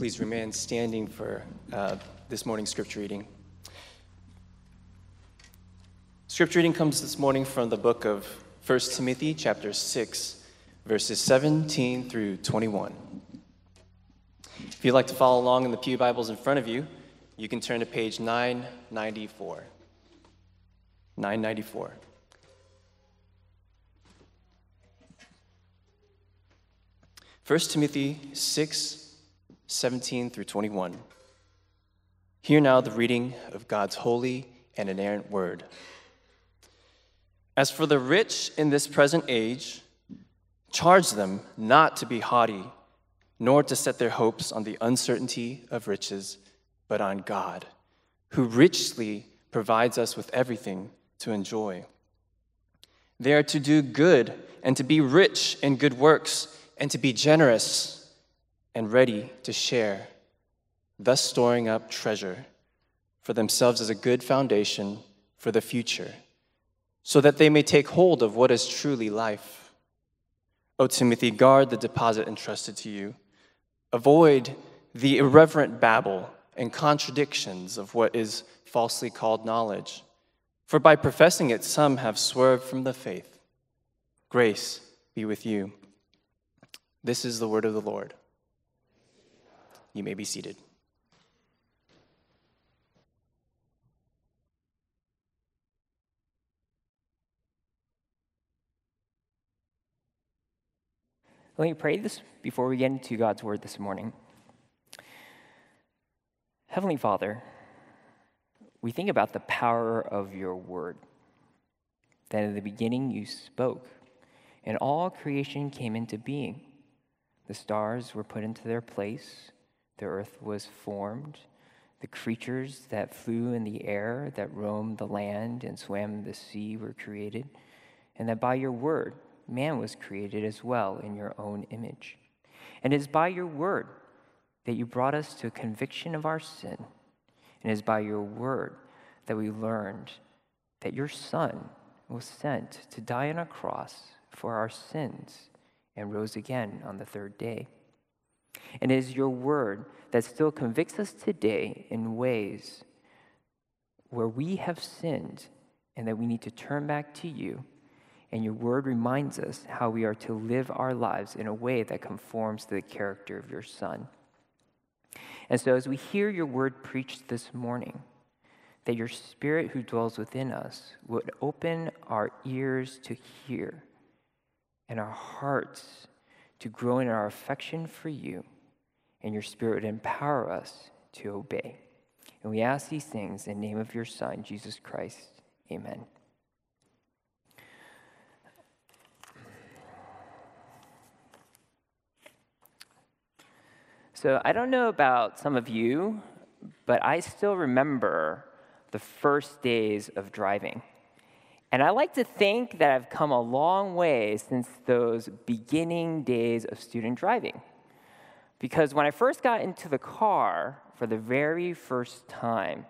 Please remain standing for this morning's scripture reading. Scripture reading comes this morning from the book of 1 Timothy chapter 6, verses 17 through 21. If you'd like to follow along in the pew Bibles in front of you, you can turn to page 994. 994. First Timothy 6, 17 through 21. Hear now the reading of God's holy and inerrant word. As for the rich in this present age, charge them not to be haughty, nor to set their hopes on the uncertainty of riches, but on God, who richly provides us with everything to enjoy. They are to do good and to be rich in good works and to be generous and ready to share, thus storing up treasure for themselves as a good foundation for the future, so that they may take hold of what is truly life. O Timothy, guard the deposit entrusted to you. Avoid the irreverent babble and contradictions of what is falsely called knowledge, for by professing it, some have swerved from the faith. Grace be with you. This is the word of the Lord. You may be seated. Let me pray this before we get into God's word this morning. Heavenly Father, we think about the power of your word, that in the beginning you spoke, and all creation came into being. The stars were put into their place. The earth was formed, the creatures that flew in the air, that roamed the land and swam the sea were created, and that by your word, man was created as well in your own image. And it is by your word that you brought us to a conviction of our sin, and it is by your word that we learned that your Son was sent to die on a cross for our sins and rose again on the third day. And it is your word that still convicts us today in ways where we have sinned and that we need to turn back to you. And your word reminds us how we are to live our lives in a way that conforms to the character of your Son. And so as we hear your word preached this morning, that your Spirit who dwells within us would open our ears to hear and our hearts to grow in our affection for you, and your Spirit would empower us to obey. And we ask these things in the name of your Son, Jesus Christ. Amen. So I don't know about some of you, but I still remember the first days of driving. And I like to think that I've come a long way since those beginning days of student driving. Because when I first got into the car for the very first time,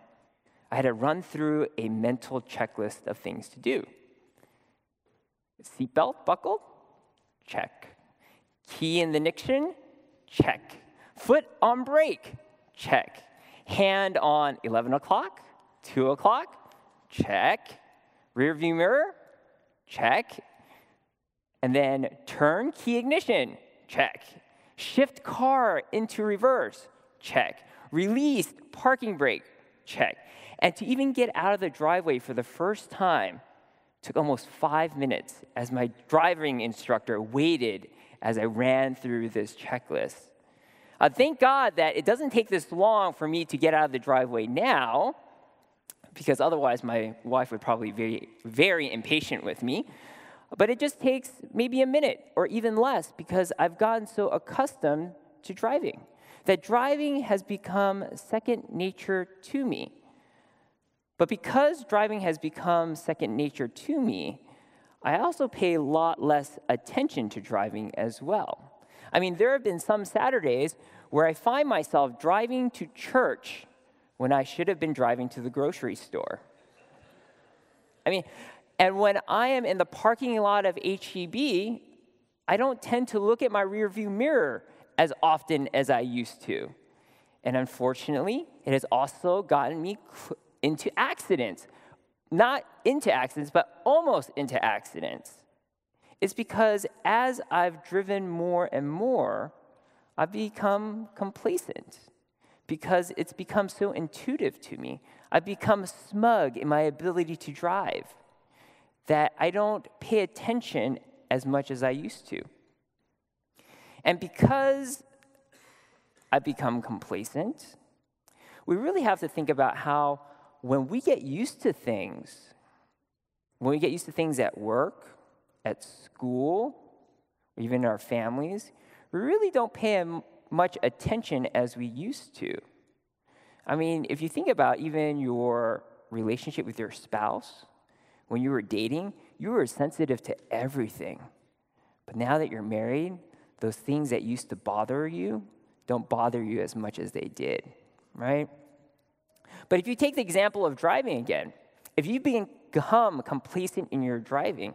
I had to run through a mental checklist of things to do. Seatbelt buckled? Check. Key in the ignition? Check. Foot on brake? Check. Hand on 11 o'clock? 2 o'clock? Check. Rear view mirror, check. And then turn key ignition, check. Shift car into reverse, check. Release parking brake, check. And to even get out of the driveway for the first time took almost 5 minutes as my driving instructor waited as I ran through this checklist. Thank God that it doesn't take this long for me to get out of the driveway now, because otherwise my wife would probably be very, very impatient with me. But it just takes maybe a minute or even less because I've gotten so accustomed to driving, that driving has become second nature to me. But because driving has become second nature to me, I also pay a lot less attention to driving as well. I mean, there have been some Saturdays where I find myself driving to church when I should have been driving to the grocery store. I mean, and when I am in the parking lot of HEB, I don't tend to look at my rearview mirror as often as I used to. And unfortunately, it has also gotten me into accidents. Not into accidents, but almost into accidents. It's because as I've driven more and more, I've become complacent because it's become so intuitive to me. I've become smug in my ability to drive that I don't pay attention as much as I used to. And because I've become complacent, we really have to think about how when we get used to things, when we get used to things at work, at school, or even in our families, we really don't pay much attention as we used to. I mean, if you think about even your relationship with your spouse, when you were dating, you were sensitive to everything. But now that you're married, those things that used to bother you don't bother you as much as they did, right? But if you take the example of driving again, if you become complacent in your driving,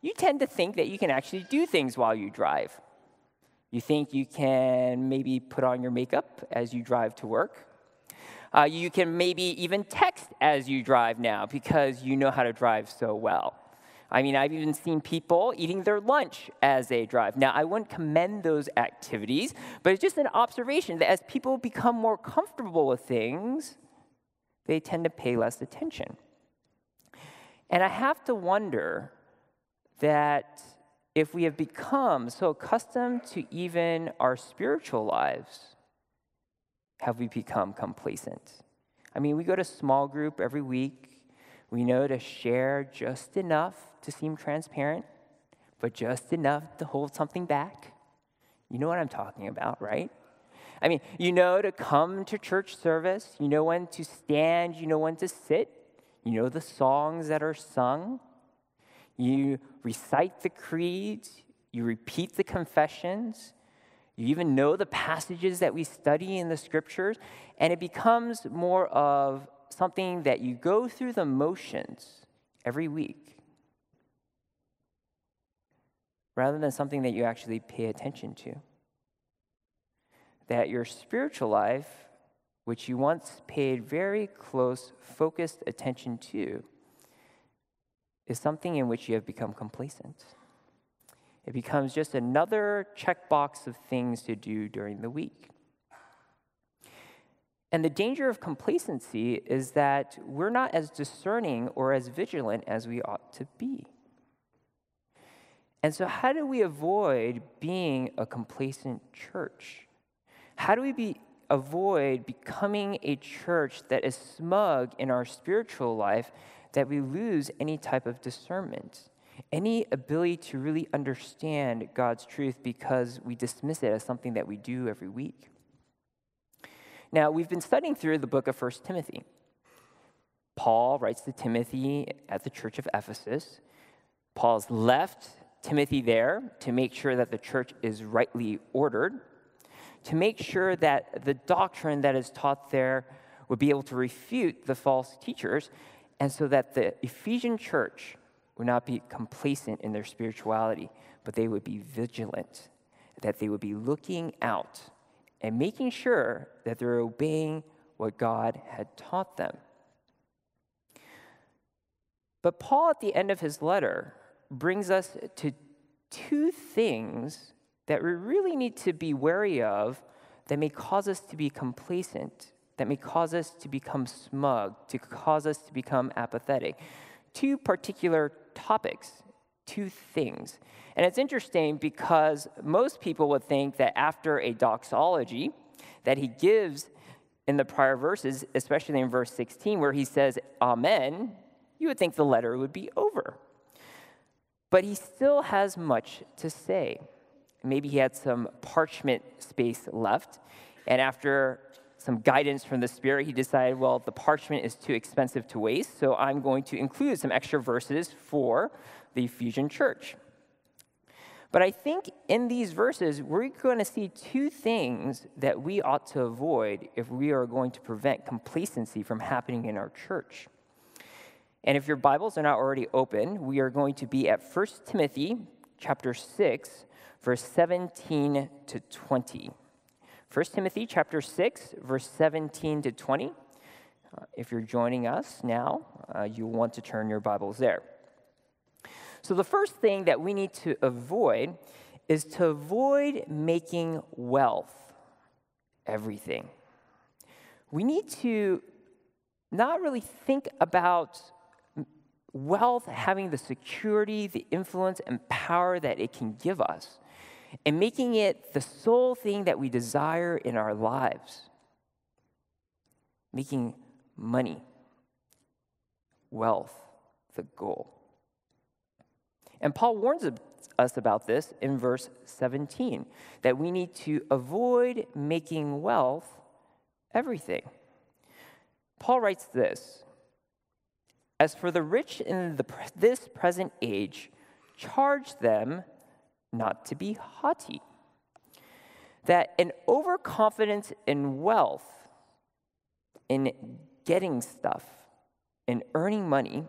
you tend to think that you can actually do things while you drive. You think you can maybe put on your makeup as you drive to work. You can maybe even text as you drive now because you know how to drive so well. I mean, I've even seen people eating their lunch as they drive. Now, I wouldn't commend those activities, but it's just an observation that as people become more comfortable with things, they tend to pay less attention. And I have to wonder that if we have become so accustomed to even our spiritual lives, have we become complacent? I mean, we go to small group every week. We know to share just enough to seem transparent, but just enough to hold something back. You know what I'm talking about, right? I mean, you know to come to church service, you know when to stand, you know when to sit, you know the songs that are sung, you recite the creeds, you repeat the confessions, you even know the passages that we study in the scriptures, and it becomes more of something that you go through the motions every week rather than something that you actually pay attention to. That your spiritual life, which you once paid very close, focused attention to, is something in which you have become complacent. It becomes just another checkbox of things to do during the week. And the danger of complacency is that we're not as discerning or as vigilant as we ought to be. And so how do we avoid being a complacent church? How do we avoid becoming a church that is smug in our spiritual life, that we lose any type of discernment, any ability to really understand God's truth because we dismiss it as something that we do every week? Now, we've been studying through the book of 1 Timothy. Paul writes to Timothy at the church of Ephesus. Paul's left Timothy there to make sure that the church is rightly ordered, to make sure that the doctrine that is taught there would be able to refute the false teachers, and so that the Ephesian church would not be complacent in their spirituality, but they would be vigilant, that they would be looking out and making sure that they're obeying what God had taught them. But Paul, at the end of his letter, brings us to two things that we really need to be wary of that may cause us to be complacent, that may cause us to become smug, to cause us to become apathetic. Two particular topics, two things. And it's interesting because most people would think that after a doxology that he gives in the prior verses, especially in verse 16 where he says, Amen, you would think the letter would be over. But he still has much to say. Maybe he had some parchment space left, and after some guidance from the Spirit, he decided, well, the parchment is too expensive to waste, so I'm going to include some extra verses for the Ephesian church. But I think in these verses, we're going to see two things that we ought to avoid if we are going to prevent complacency from happening in our church. And if your Bibles are not already open, we are going to be at 1 Timothy chapter 6, verse 17 to 20. 1 Timothy chapter 6, verse 17 to 20. If you're joining us now, you want to turn your Bibles there. So the first thing that we need to avoid is to avoid making wealth everything. We need to not really think about wealth having the security, the influence, and power that it can give us, and making it the sole thing that we desire in our lives. Making money, wealth, the goal. And Paul warns us about this in verse 17, that we need to avoid making wealth everything. Paul writes this, "As for the rich in this present age, charge them not to be haughty, that an overconfidence in wealth, in getting stuff, in earning money,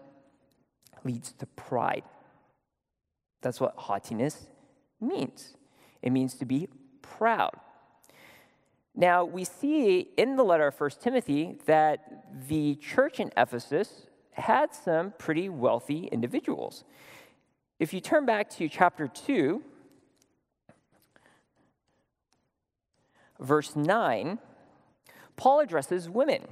leads to pride." That's what haughtiness means. It means to be proud. Now, we see in the letter of 1 Timothy that the church in Ephesus had some pretty wealthy individuals. If you turn back to chapter 2, verse 9, Paul addresses women.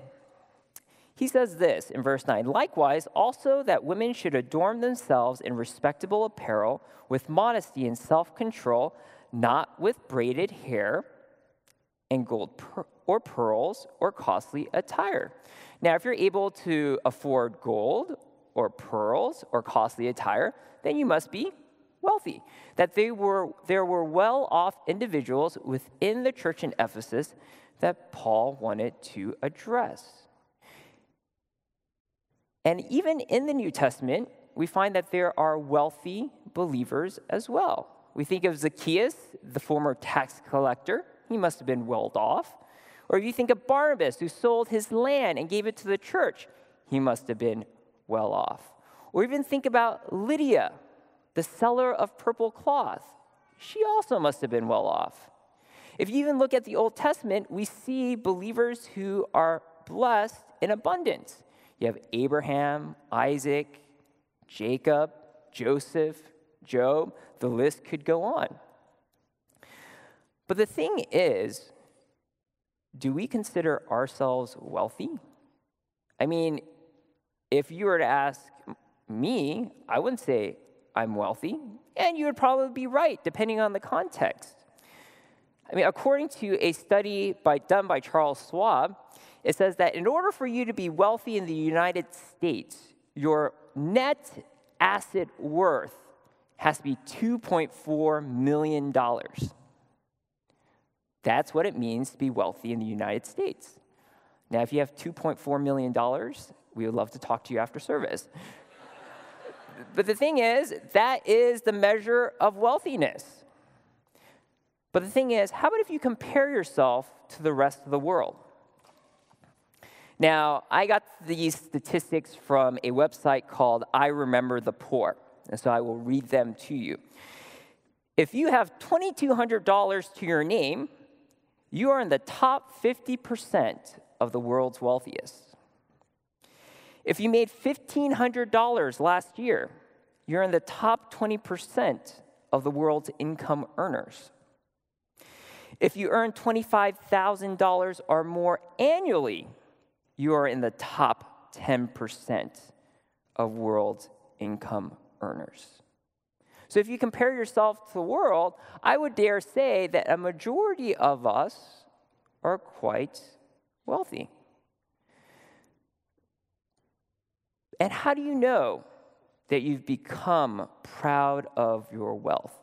He says this in verse 9, "Likewise, also that women should adorn themselves in respectable apparel with modesty and self-control, not with braided hair and gold or pearls or costly attire." Now, if you're able to afford gold or pearls or costly attire, then you must be wealthy. There were well-off individuals within the church in Ephesus that Paul wanted to address. And even in the New Testament, we find that there are wealthy believers as well. We think of Zacchaeus, the former tax collector. He must have been well off. Or you think of Barnabas, who sold his land and gave it to the church. He must have been well off. Or even think about Lydia, the seller of purple cloth. She also must have been well off. If you even look at the Old Testament, we see believers who are blessed in abundance. You have Abraham, Isaac, Jacob, Joseph, Job. The list could go on. But the thing is, do we consider ourselves wealthy? I mean, if you were to ask me, I wouldn't say I'm wealthy, and you would probably be right, depending on the context. I mean, according to a study done by Charles Schwab, it says that in order for you to be wealthy in the United States, your net asset worth has to be $2.4 million. That's what it means to be wealthy in the United States. Now, if you have $2.4 million, we would love to talk to you after service. But the thing is, that is the measure of wealthiness. But the thing is, how about if you compare yourself to the rest of the world? Now, I got these statistics from a website called I Remember the Poor, and so I will read them to you. If you have $2,200 to your name, you are in the top 50% of the world's wealthiest. If you made $1,500 last year, you're in the top 20% of the world's income earners. If you earn $25,000 or more annually, you are in the top 10% of world's income earners. So if you compare yourself to the world, I would dare say that a majority of us are quite wealthy. And how do you know that you've become proud of your wealth?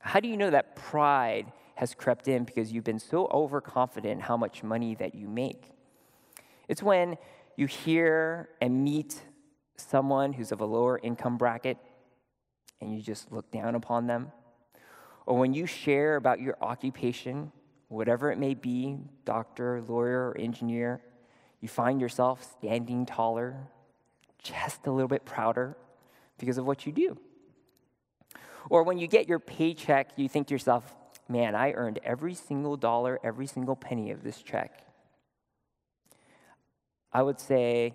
How do you know that pride has crept in because you've been so overconfident in how much money that you make? It's when you hear and meet someone who's of a lower income bracket and you just look down upon them. Or when you share about your occupation, whatever it may be, doctor, lawyer, or engineer, you find yourself standing taller, just a little bit prouder because of what you do. Or when you get your paycheck, you think to yourself, man, I earned every single dollar, every single penny of this check, I would say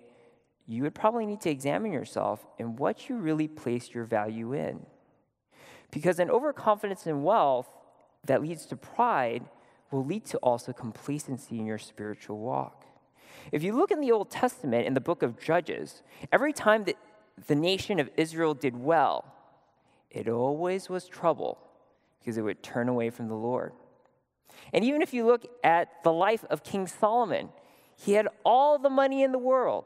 you would probably need to examine yourself and what you really placed your value in. Because an overconfidence in wealth that leads to pride will lead to also complacency in your spiritual walk. If you look in the Old Testament, in the book of Judges, every time that the nation of Israel did well, it always was trouble because it would turn away from the Lord. And even if you look at the life of King Solomon, he had all the money in the world,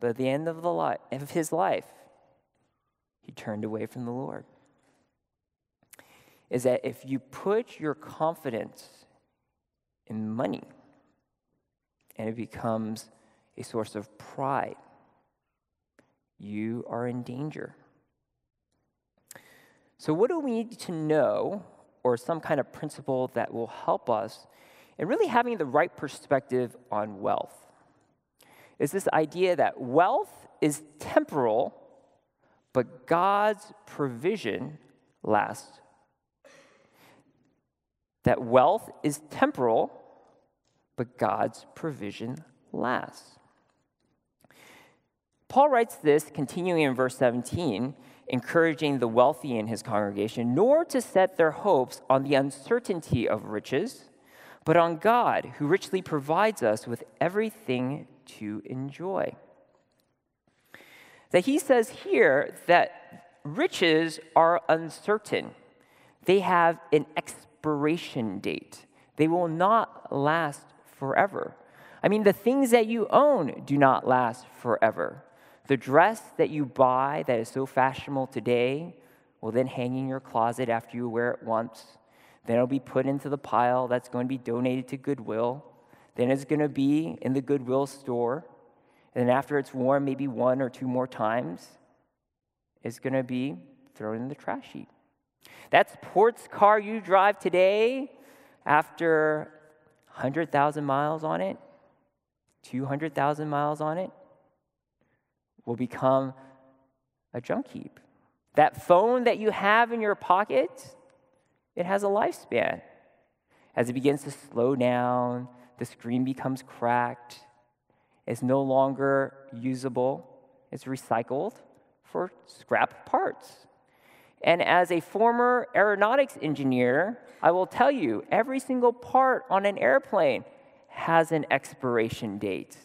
but at the end of his life, he turned away from the Lord. Is that if you put your confidence in money, and it becomes a source of pride, you are in danger. So what do we need to know, or some kind of principle that will help us in really having the right perspective on wealth? Is this idea that wealth is temporal, but God's provision lasts. That wealth is temporal, but God's provision lasts. Paul writes this, continuing in verse 17, encouraging the wealthy in his congregation, nor to set their hopes on the uncertainty of riches, but on God, who richly provides us with everything to enjoy. That he says here that riches are uncertain. They have an expiration date. They will not last forever. I mean, the things that you own do not last forever. The dress that you buy that is so fashionable today will then hang in your closet after you wear it once. Then it'll be put into the pile that's going to be donated to Goodwill. Then it's going to be in the Goodwill store. And then after it's worn maybe one or two more times, it's going to be thrown in the trash heap. That sports car you drive today, after 100,000 miles on it, 200,000 miles on it, will become a junk heap. That phone that you have in your pocket, it has a lifespan. As it begins to slow down, the screen becomes cracked. It's no longer usable. It's recycled for scrap parts. And as a former aeronautics engineer, I will tell you, every single part on an airplane has an expiration date.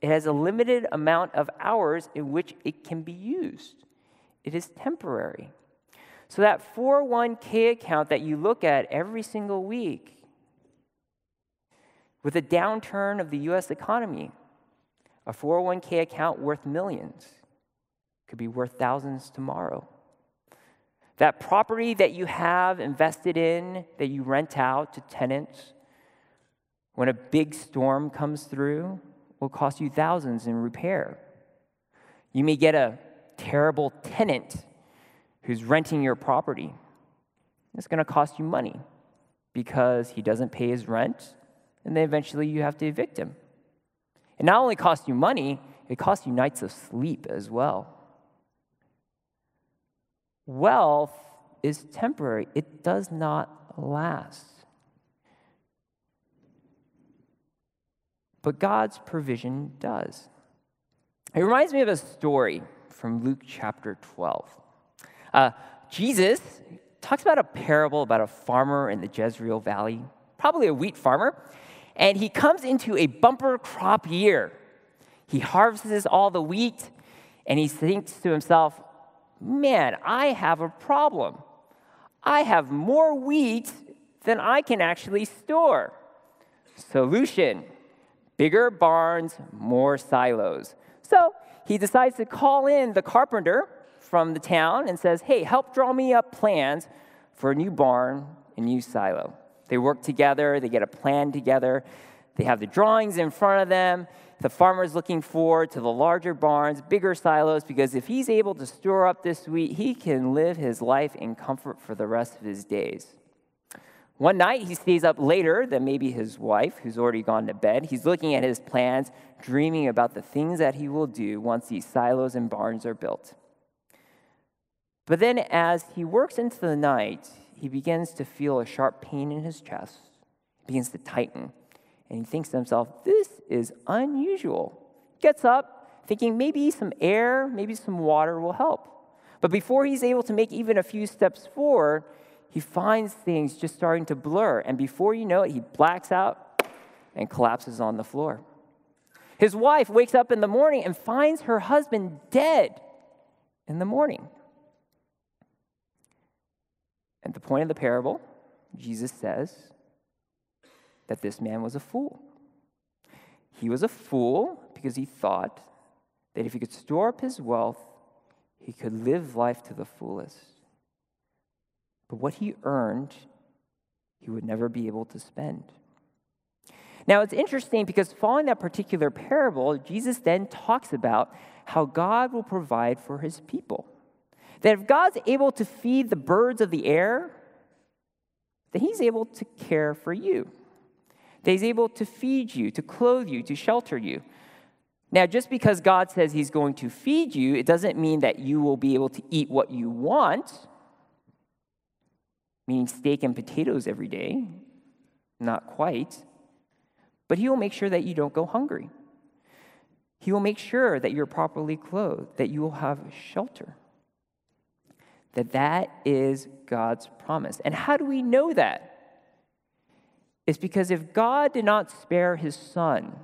It has a limited amount of hours in which it can be used. It is temporary. So that 401k account that you look at every single week, with a downturn of the U.S. economy, a 401k account worth millions could be worth thousands tomorrow. That property that you have invested in, that you rent out to tenants, when a big storm comes through, will cost you thousands in repair. You may get a terrible tenant who's renting your property. It's going to cost you money because he doesn't pay his rent, and then eventually you have to evict him. It not only costs you money, it costs you nights of sleep as well. Wealth is temporary. It does not last. But God's provision does. It reminds me of a story from Luke chapter 12. Jesus talks about a parable about a farmer in the Jezreel Valley, probably a wheat farmer, and he comes into a bumper crop year. He harvests all the wheat, and he thinks to himself, man, I have a problem. I have more wheat than I can actually store. Solution, bigger barns, more silos. So he decides to call in the carpenter from the town and says, hey, help draw me up plans for a new barn, a new silo. They work together. They get a plan together. They have the drawings in front of them. The farmer's looking forward to the larger barns, bigger silos, because if he's able to store up this wheat, he can live his life in comfort for the rest of his days. One night, he stays up later than maybe his wife, who's already gone to bed. He's looking at his plans, dreaming about the things that he will do once these silos and barns are built. But then as he works into the night, he begins to feel a sharp pain in his chest. He begins to tighten, and he thinks to himself, this is unusual. Gets up, thinking maybe some air, maybe some water will help. But before he's able to make even a few steps forward, he finds things just starting to blur, and before you know it, he blacks out and collapses on the floor. His wife wakes up in the morning and finds her husband dead in the morning. At the point of the parable, Jesus says that this man was a fool. He was a fool because he thought that if he could store up his wealth, he could live life to the fullest. But what he earned, he would never be able to spend. Now, it's interesting because following that particular parable, Jesus then talks about how God will provide for his people. That if God's able to feed the birds of the air, that he's able to care for you. That he's able to feed you, to clothe you, to shelter you. Now, just because God says he's going to feed you, it doesn't mean that you will be able to eat what you want, meaning steak and potatoes every day. Not quite. But he will make sure that you don't go hungry. He will make sure that you're properly clothed, that you will have shelter. That is God's promise. And how do we know that? It's because if God did not spare his son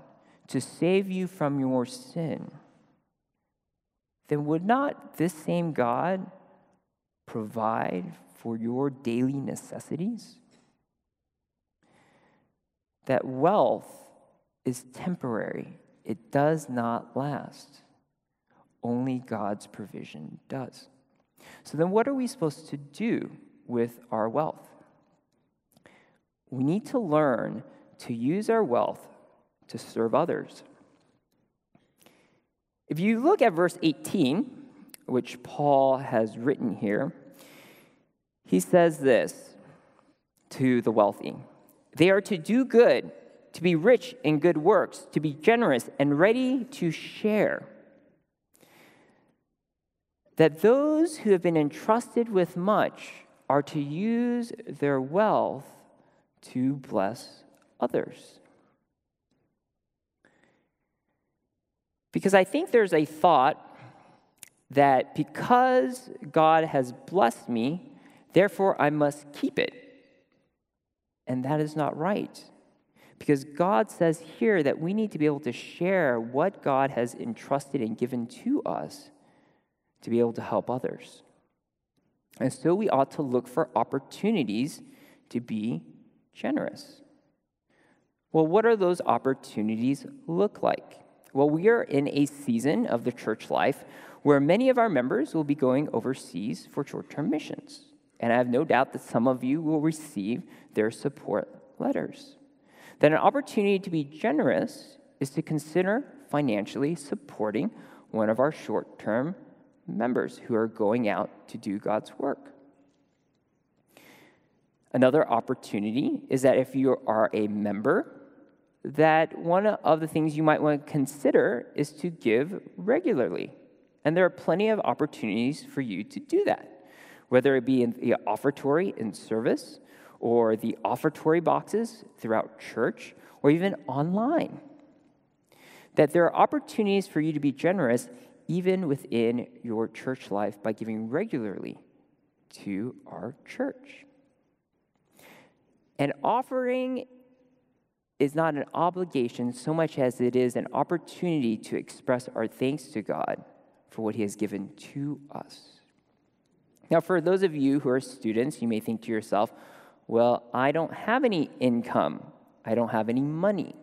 to save you from your sin, then would not this same God provide for your daily necessities? That wealth is temporary. It does not last. Only God's provision does. So then what are we supposed to do with our wealth? We need to learn to use our wealth to serve others. If you look at verse 18, which Paul has written here, he says this to the wealthy. They are to do good, to be rich in good works, to be generous and ready to share. That those who have been entrusted with much are to use their wealth to bless others. Because I think there's a thought that because God has blessed me, therefore I must keep it. And that is not right. Because God says here that we need to be able to share what God has entrusted and given to us to be able to help others. And so we ought to look for opportunities to be generous. Well, what are those opportunities look like? Well, we are in a season of the church life where many of our members will be going overseas for short-term missions. And I have no doubt that some of you will receive their support letters. That an opportunity to be generous is to consider financially supporting one of our short-term members who are going out to do God's work. Another opportunity is that if you are a member, that one of the things you might want to consider is to give regularly. And there are plenty of opportunities for you to do that, whether it be in the offertory in service or the offertory boxes throughout church or even online. That there are opportunities for you to be generous even within your church life by giving regularly to our church. An offering is not an obligation so much as it is an opportunity to express our thanks to God for what he has given to us. Now, for those of you who are students, you may think to yourself, well, I don't have any income. I don't have any money.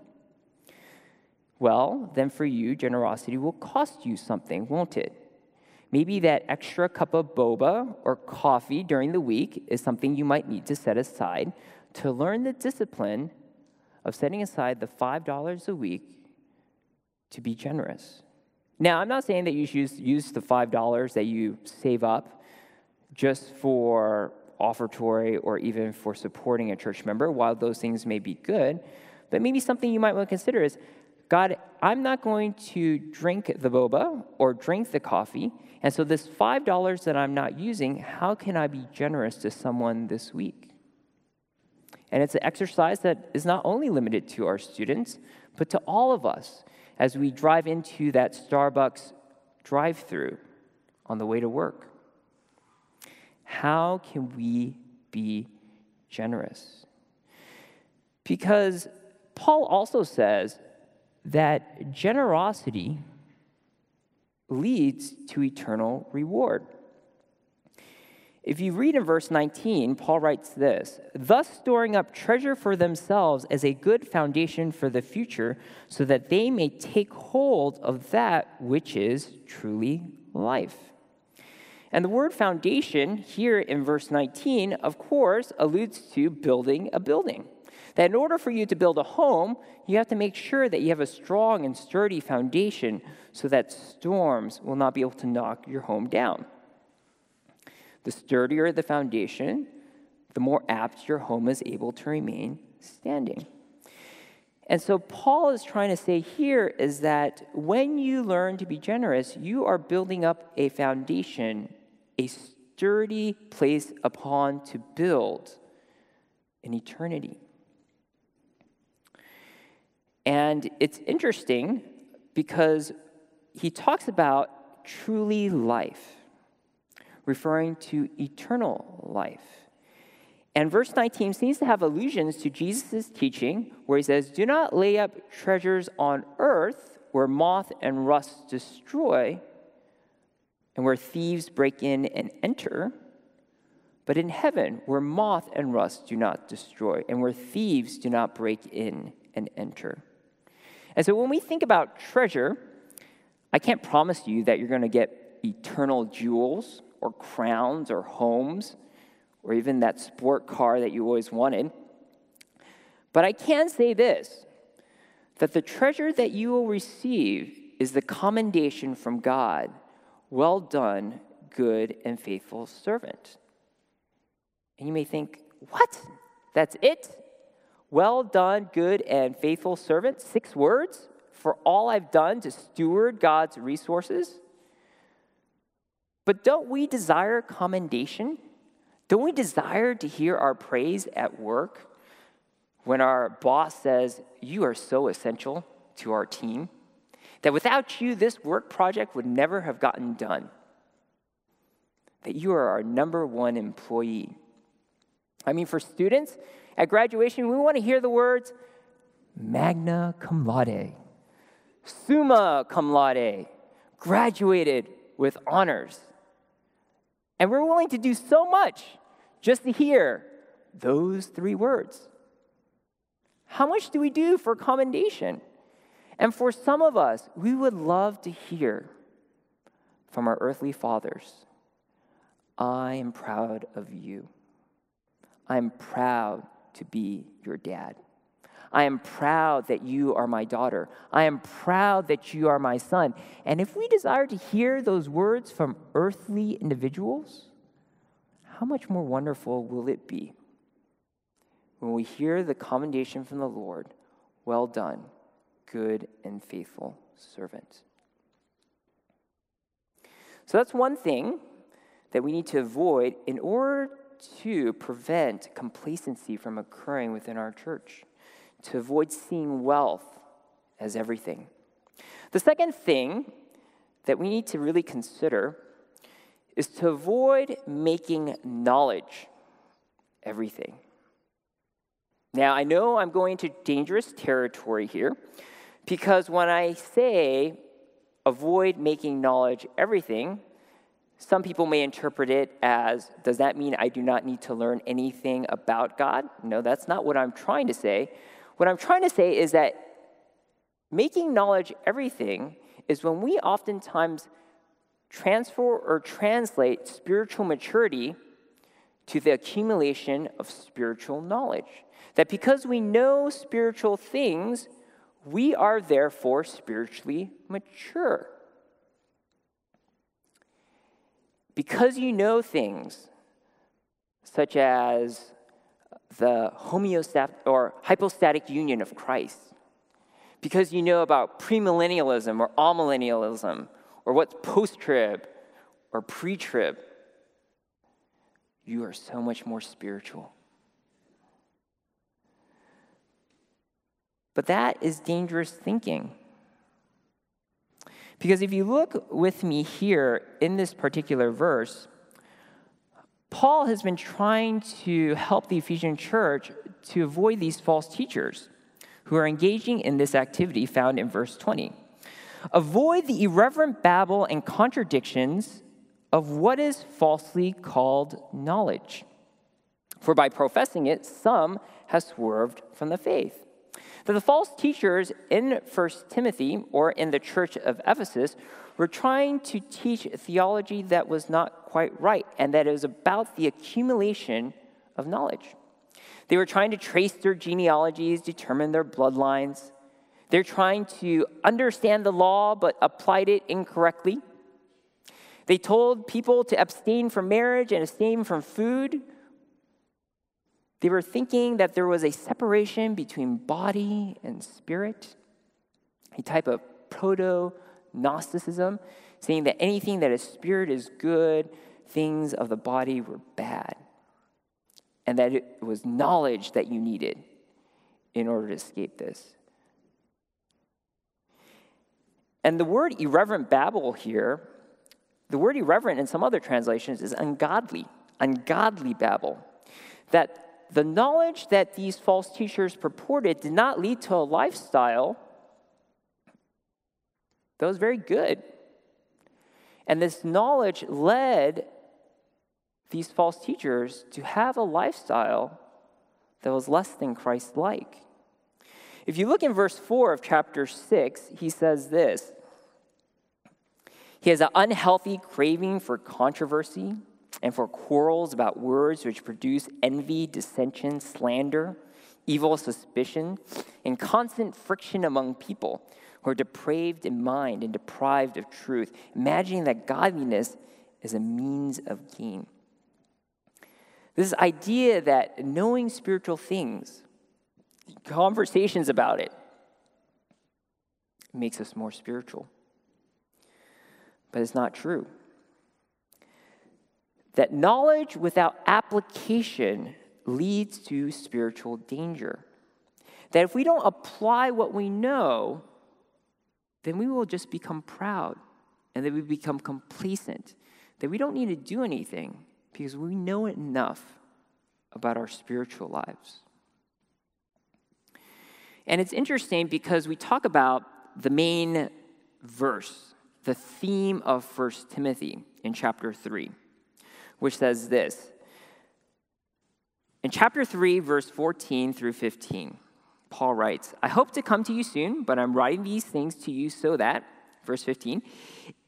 Well, then for you, generosity will cost you something, won't it? Maybe that extra cup of boba or coffee during the week is something you might need to set aside to learn the discipline of setting aside the $5 a week to be generous. Now, I'm not saying that you should use the $5 that you save up just for offertory or even for supporting a church member, while those things may be good, but maybe something you might want to consider is, God, I'm not going to drink the boba or drink the coffee. And so this $5 that I'm not using, how can I be generous to someone this week? And it's an exercise that is not only limited to our students, but to all of us as we drive into that Starbucks drive-thru on the way to work. How can we be generous? Because Paul also says that generosity leads to eternal reward. If you read in verse 19, Paul writes this, "Thus storing up treasure for themselves as a good foundation for the future, so that they may take hold of that which is truly life." And the word foundation here in verse 19, of course, alludes to building a building. That in order for you to build a home, you have to make sure that you have a strong and sturdy foundation so that storms will not be able to knock your home down. The sturdier the foundation, the more apt your home is able to remain standing. And so Paul is trying to say here is that when you learn to be generous, you are building up a foundation, a sturdy place upon to build an eternity. And it's interesting because he talks about truly life, referring to eternal life. And verse 19 seems to have allusions to Jesus' teaching where he says, "Do not lay up treasures on earth where moth and rust destroy and where thieves break in and enter, but in heaven where moth and rust do not destroy and where thieves do not break in and enter." And so when we think about treasure, I can't promise you that you're going to get eternal jewels or crowns or homes or even that sport car that you always wanted. But I can say this, that the treasure that you will receive is the commendation from God, "Well done, good and faithful servant." And you may think, what? That's it? "Well done, good and faithful servant," 6 words, for all I've done to steward God's resources? But don't we desire commendation? Don't we desire to hear our praise at work when our boss says, "You are so essential to our team, that without you, this work project would never have gotten done. That you are our number 1 employee." I mean, for students, at graduation, we want to hear the words, "Magna cum laude, summa cum laude, graduated with honors." And we're willing to do so much just to hear those 3 words. How much do we do for commendation? And for some of us, we would love to hear from our earthly fathers, "I am proud of you. I am proud to be your dad. I am proud that you are my daughter. I am proud that you are my son." And if we desire to hear those words from earthly individuals, how much more wonderful will it be when we hear the commendation from the Lord, "Well done, good and faithful servant." So that's one thing that we need to avoid in order to prevent complacency from occurring within our church, to avoid seeing wealth as everything. The second thing that we need to really consider is to avoid making knowledge everything. Now, I know I'm going into dangerous territory here, because when I say avoid making knowledge everything, some people may interpret it as, does that mean I do not need to learn anything about God? No, that's not what I'm trying to say. What I'm trying to say is that making knowledge everything is when we oftentimes transfer or translate spiritual maturity to the accumulation of spiritual knowledge. That because we know spiritual things, we are therefore spiritually mature. Because you know things such as the homeostatic or hypostatic union of Christ, because you know about premillennialism or amillennialism or what's post-trib or pre-trib, you are so much more spiritual. But that is dangerous thinking. Because if you look with me here in this particular verse, Paul has been trying to help the Ephesian church to avoid these false teachers who are engaging in this activity found in verse 20. Avoid the irreverent babble and contradictions of what is falsely called knowledge. For by professing it, some have swerved from the faith. That the false teachers in 1 Timothy or in the church of Ephesus were trying to teach theology that was not quite right and that it was about the accumulation of knowledge. They were trying to trace their genealogies, determine their bloodlines. They're trying to understand the law but applied it incorrectly. They told people to abstain from marriage and abstain from food. They were thinking that there was a separation between body and spirit, a type of proto-Gnosticism, saying that anything that is spirit is good, things of the body were bad, and that it was knowledge that you needed in order to escape this. And the word irreverent babble here, the word irreverent in some other translations is ungodly babble, that the knowledge that these false teachers purported did not lead to a lifestyle that was very good. And this knowledge led these false teachers to have a lifestyle that was less than Christ-like. If you look in verse 4 of chapter 6, he says this. He has an unhealthy craving for controversy and for quarrels about words which produce envy, dissension, slander, evil suspicion, and constant friction among people who are depraved in mind and deprived of truth, imagining that godliness is a means of gain. This idea that knowing spiritual things, conversations about it, makes us more spiritual. But it's not true. That knowledge without application leads to spiritual danger. That if we don't apply what we know, then we will just become proud and then we become complacent. That we don't need to do anything because we know enough about our spiritual lives. And it's interesting because we talk about the main verse, the theme of 1 Timothy in chapter 3. Which says this, in chapter 3, verse 14 through 15, Paul writes, I hope to come to you soon, but I'm writing these things to you so that, verse 15,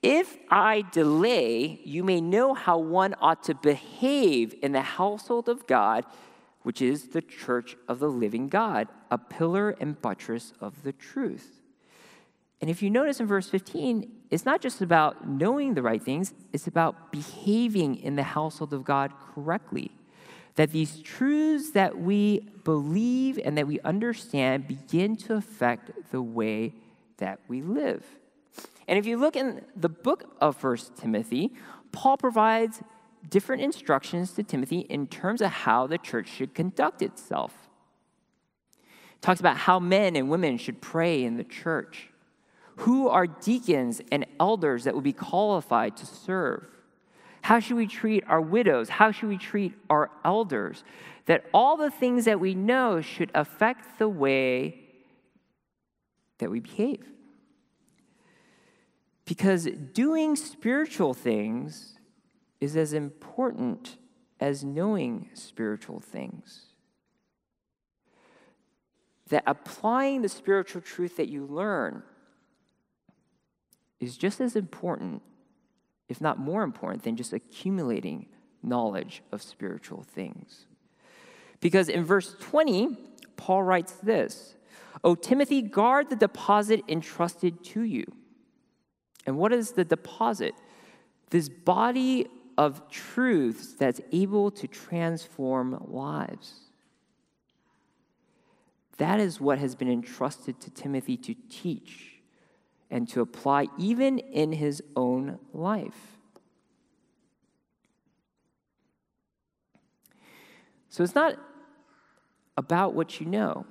if I delay, you may know how one ought to behave in the household of God, which is the church of the living God, a pillar and buttress of the truth. And if you notice in verse 15, it's not just about knowing the right things, it's about behaving in the household of God correctly. That these truths that we believe and that we understand begin to affect the way that we live. And if you look in the book of 1 Timothy, Paul provides different instructions to Timothy in terms of how the church should conduct itself. It talks about how men and women should pray in the church. Who are deacons and elders that would be qualified to serve? How should we treat our widows? How should we treat our elders? That all the things that we know should affect the way that we behave. Because doing spiritual things is as important as knowing spiritual things. That applying the spiritual truth that you learn is just as important, if not more important, than just accumulating knowledge of spiritual things. Because in verse 20, Paul writes this, O Timothy, guard the deposit entrusted to you. And what is the deposit? This body of truths that's able to transform lives. That is what has been entrusted to Timothy to teach and to apply even in his own life. So it's not about what you know,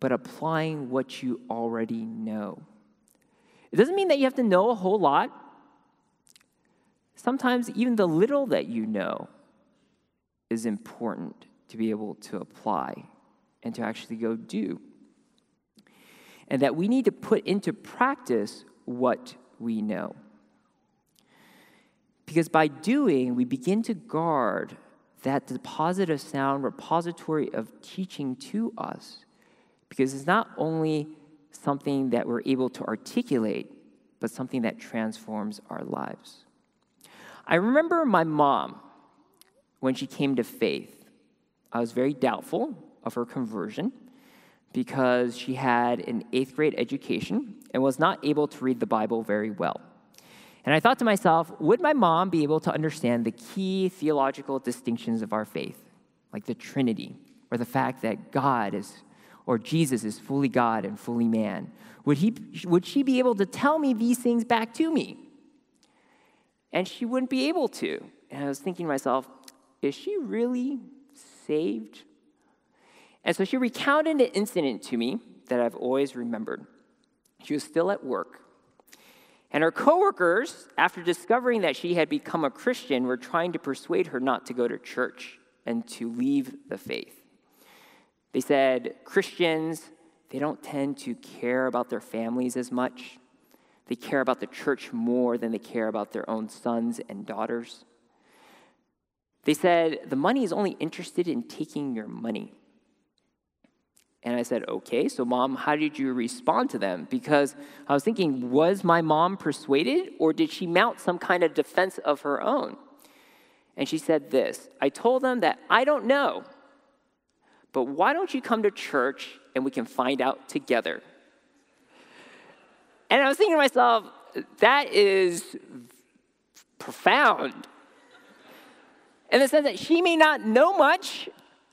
but applying what you already know. It doesn't mean that you have to know a whole lot. Sometimes even the little that you know is important to be able to apply and to actually go do. And that we need to put into practice what we know. Because by doing, we begin to guard that deposit of sound, repository of teaching to us, because it's not only something that we're able to articulate, but something that transforms our lives. I remember my mom, when she came to faith, I was very doubtful of her conversion because she had an 8th grade education and was not able to read the Bible very well. And I thought to myself, would my mom be able to understand the key theological distinctions of our faith, like the Trinity, or the fact that God is, or Jesus is fully God and fully man? Would she be able to tell me these things back to me? And she wouldn't be able to. And I was thinking to myself, is she really saved? And so she recounted an incident to me that I've always remembered. She was still at work. And her coworkers, after discovering that she had become a Christian, were trying to persuade her not to go to church and to leave the faith. They said, Christians, they don't tend to care about their families as much. They care about the church more than they care about their own sons and daughters. They said, the money is only interested in taking your money. And I said, okay, so mom, how did you respond to them? Because I was thinking, was my mom persuaded, or did she mount some kind of defense of her own? And she said this, I told them that I don't know, but why don't you come to church and we can find out together? And I was thinking to myself, that is profound. In the sense that she may not know much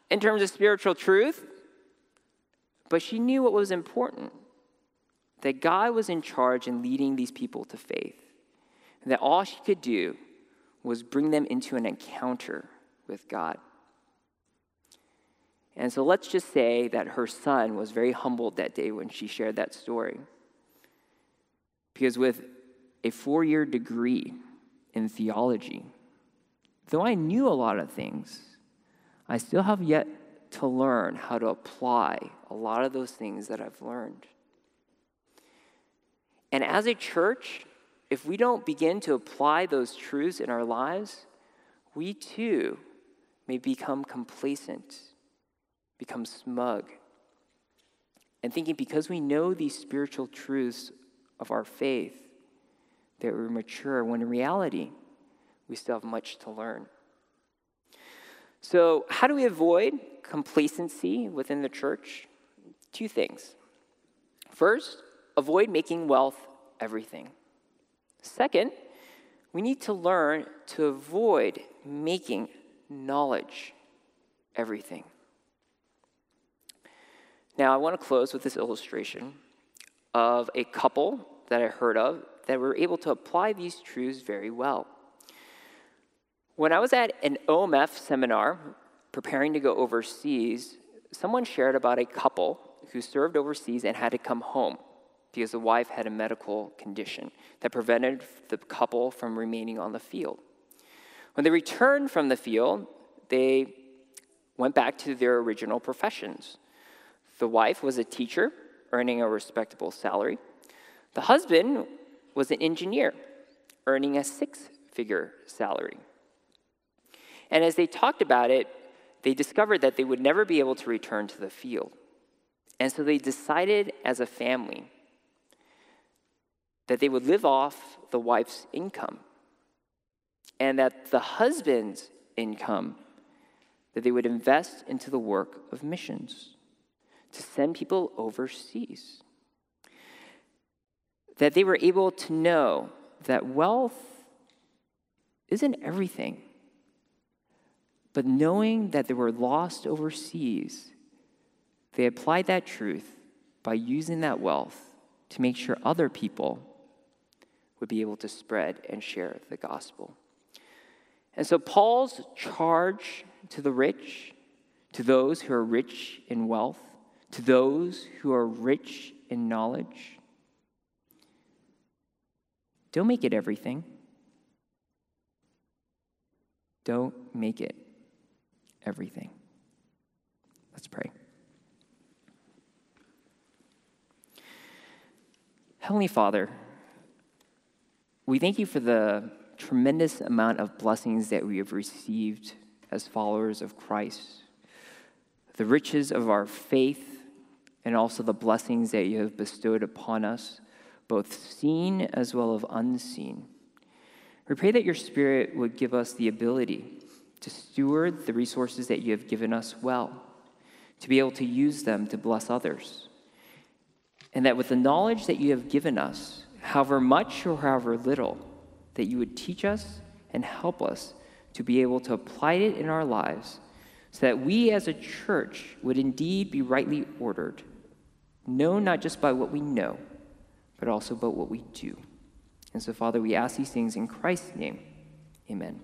in terms of spiritual truth, but she knew what was important, that God was in charge in leading these people to faith, and that all she could do was bring them into an encounter with God. And so let's just say that her son was very humbled that day when she shared that story, because with a 4-year degree in theology, though I knew a lot of things, I still have yet to learn how to apply a lot of those things that I've learned. And as a church, if we don't begin to apply those truths in our lives, we too may become complacent, become smug, and thinking because we know these spiritual truths of our faith that we're mature, when in reality, we still have much to learn. So how do we avoid complacency within the church? 2 things. First, avoid making wealth everything. Second, we need to learn to avoid making knowledge everything. Now, I want to close with this illustration of a couple that I heard of that were able to apply these truths very well. When I was at an OMF seminar, preparing to go overseas, someone shared about a couple who served overseas and had to come home because the wife had a medical condition that prevented the couple from remaining on the field. When they returned from the field, they went back to their original professions. The wife was a teacher, earning a respectable salary. The husband was an engineer, earning a 6-figure salary. And as they talked about it, they discovered that they would never be able to return to the field. And so they decided as a family that they would live off the wife's income, and that the husband's income, that they would invest into the work of missions, to send people overseas. That they were able to know that wealth isn't everything, but knowing that they were lost overseas, They applied that truth by using that wealth to make sure other people would be able to spread and share the gospel. And so Paul's charge to the rich, to those who are rich in wealth, to those who are rich in knowledge, don't make it everything. Don't make it everything. Let's pray. Heavenly Father, we thank you for the tremendous amount of blessings that we have received as followers of Christ, the riches of our faith, and also the blessings that you have bestowed upon us, both seen as well as unseen. We pray that your Spirit would give us the ability to steward the resources that you have given us well, to be able to use them to bless others, and that with the knowledge that you have given us, however much or however little, that you would teach us and help us to be able to apply it in our lives so that we as a church would indeed be rightly ordered, known not just by what we know, but also about what we do. And so, Father, we ask these things in Christ's name. Amen.